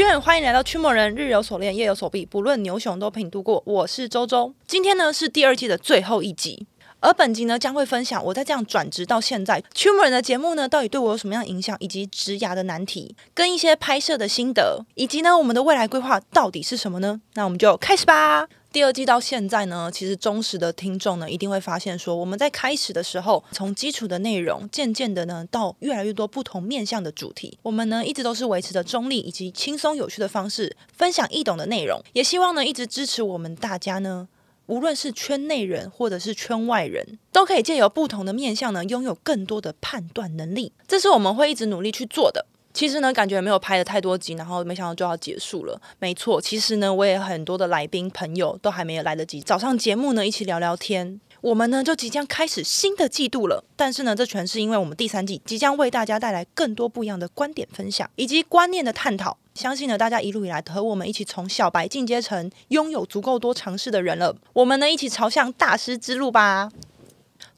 Jen， 欢迎来到驱魔人，日有所恋，夜有所避，不论牛熊都陪你度过。我是周周，今天呢是第二季的最后一集。而本集呢将会分享我在这样转职到现在，驱魔人的节目呢到底对我有什么样的影响，以及职涯的难题，跟一些拍摄的心得，以及呢我们的未来规划到底是什么呢？那我们就开始吧。第二季到现在呢，其实忠实的听众呢一定会发现说，我们在开始的时候从基础的内容渐渐的呢到越来越多不同面向的主题，我们呢一直都是维持着中立以及轻松有趣的方式分享易懂的内容，也希望呢一直支持我们大家呢，无论是圈内人或者是圈外人，都可以借由不同的面向呢拥有更多的判断能力，这是我们会一直努力去做的。其实呢感觉没有拍了太多集，然后没想到就要结束了。没错，其实呢我也很多的来宾朋友都还没有来得及早上节目呢一起聊聊天，我们呢就即将开始新的季度了。但是呢这全是因为我们第三季即将为大家带来更多不一样的观点分享以及观念的探讨，相信呢大家一路以来和我们一起从小白进阶成拥有足够多尝试的人了，我们呢一起朝向大师之路吧。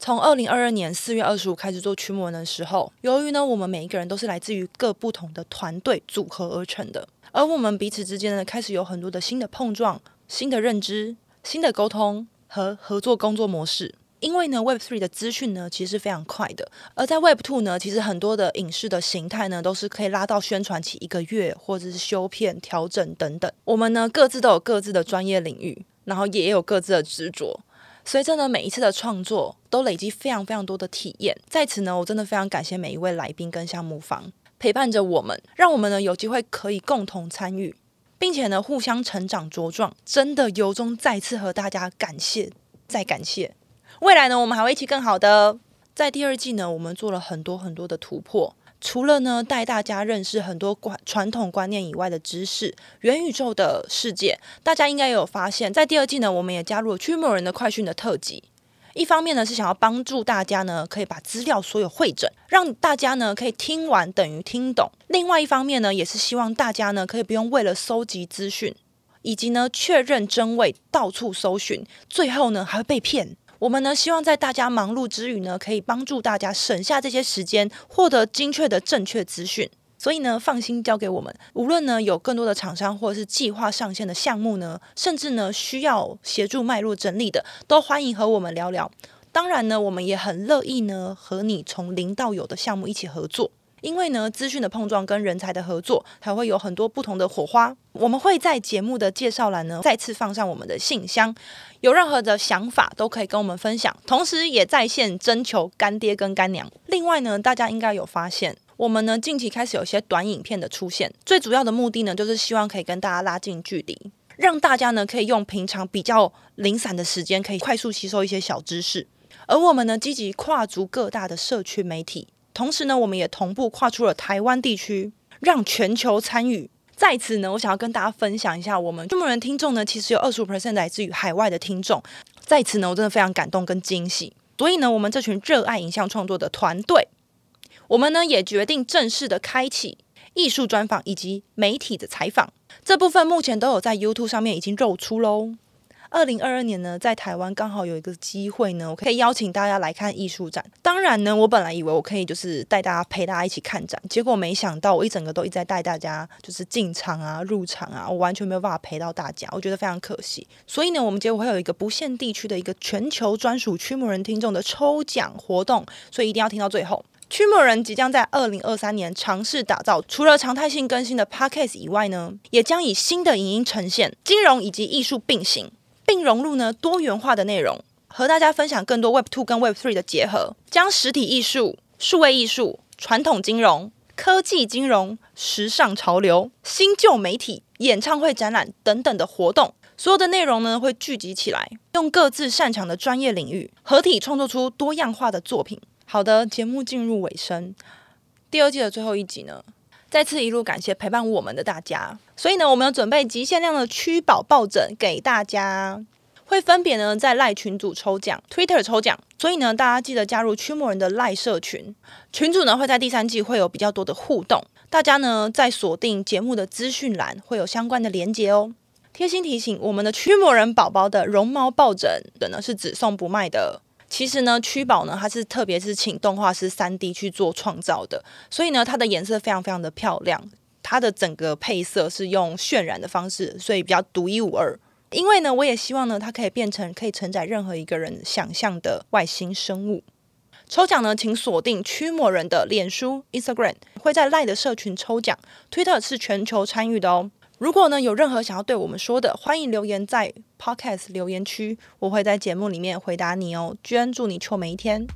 从2022年4月25开始做驱魔人的时候，由于呢我们每一个人都是来自于各不同的团队组合而成的，而我们彼此之间呢开始有很多的新的碰撞、新的认知、新的沟通和合作工作模式。因为呢 Web3 的资讯呢其实是非常快的，而在 Web2 呢其实很多的影视的形态呢都是可以拉到宣传期1个月或者是修片调整等等，我们呢各自都有各自的专业领域，然后也有各自的执着，随着呢每一次的创作都累积非常非常多的体验。在此呢我真的非常感谢每一位来宾跟项目方陪伴着我们，让我们呢有机会可以共同参与，并且呢互相成长茁壮，真的由衷再次和大家感谢再感谢。未来呢我们还会一起更好的。在第二季呢我们做了很多很多的突破，除了呢带大家认识很多传统观念以外的知识，元宇宙的世界大家应该也有发现。在第二季呢我们也加入了驱魔人的快讯的特辑，一方面呢是想要帮助大家呢可以把资料所有汇整，让大家呢可以听完等于听懂，另外一方面呢也是希望大家呢可以不用为了搜集资讯以及呢确认真伪到处搜寻，最后呢还会被骗。我们呢希望在大家忙碌之余呢可以帮助大家省下这些时间，获得精确的正确资讯，所以呢放心交给我们。无论呢有更多的厂商或者是计划上线的项目呢，甚至呢需要协助脉络整理的，都欢迎和我们聊聊。当然呢我们也很乐意呢和你从零到有的项目一起合作，因为呢资讯的碰撞跟人才的合作才会有很多不同的火花。我们会在节目的介绍栏呢再次放上我们的信箱，有任何的想法都可以跟我们分享，同时也在线征求干爹跟干娘。另外呢大家应该有发现，我们呢近期开始有些短影片的出现，最主要的目的呢就是希望可以跟大家拉近距离，让大家呢可以用平常比较零散的时间可以快速吸收一些小知识。而我们呢积极跨足各大的社区媒体，同时呢我们也同步跨出了台湾地区，让全球参与。在此呢我想要跟大家分享一下，我们驱魔人听众呢其实有 25% 来自于海外的听众，在此呢我真的非常感动跟惊喜。所以呢我们这群热爱影像创作的团队，我们呢也决定正式的开启艺术专访以及媒体的采访，这部分目前都有在 YouTube 上面已经露出咯。2022年呢在台湾刚好有一个机会呢，我可以邀请大家来看艺术展。当然呢我本来以为我可以就是带大家陪大家一起看展，结果没想到我一整个都一直在带大家就是进场啊入场啊，我完全没有办法陪到大家，我觉得非常可惜。所以呢我们结果会有一个不限地区的一个全球专属驱魔人听众的抽奖活动，所以一定要听到最后。驱魔人即将在2023年尝试打造除了常态性更新的 Podcast 以外呢，也将以新的影音呈现、金融以及艺术并行，并融入呢多元化的内容，和大家分享更多 Web2 跟 Web3 的结合，将实体艺术、数位艺术、传统金融、科技金融、时尚潮流、新旧媒体、演唱会展览等等的活动，所有的内容呢会聚集起来，用各自擅长的专业领域合体创作出多样化的作品。好的，节目进入尾声，第二季的最后一集呢，再次一路感谢陪伴我们的大家，所以呢我们有准备极限量的驱宝抱枕给大家，会分别呢在赖群组抽奖、 Twitter 抽奖，所以呢大家记得加入驱魔人的赖社群，群组呢会在第三季会有比较多的互动，大家呢在锁定节目的资讯栏会有相关的连结哦。贴心提醒，我们的驱魔人宝宝的绒毛抱枕呢是只送不卖的，其实呢驱宝呢它是特别是请动画师 3D 去做创造的，所以呢它的颜色非常非常的漂亮，它的整个配色是用渲染的方式，所以比较独一无二。因为呢，我也希望呢，它可以变成可以承载任何一个人想象的外星生物。抽奖呢，请锁定驱魔人的脸书 Instagram， 会在 LINE 的社群抽奖， Twitter 是全球参与的哦。如果呢有任何想要对我们说的，欢迎留言在 Podcast 留言区，我会在节目里面回答你哦。娟，祝你秋每一天。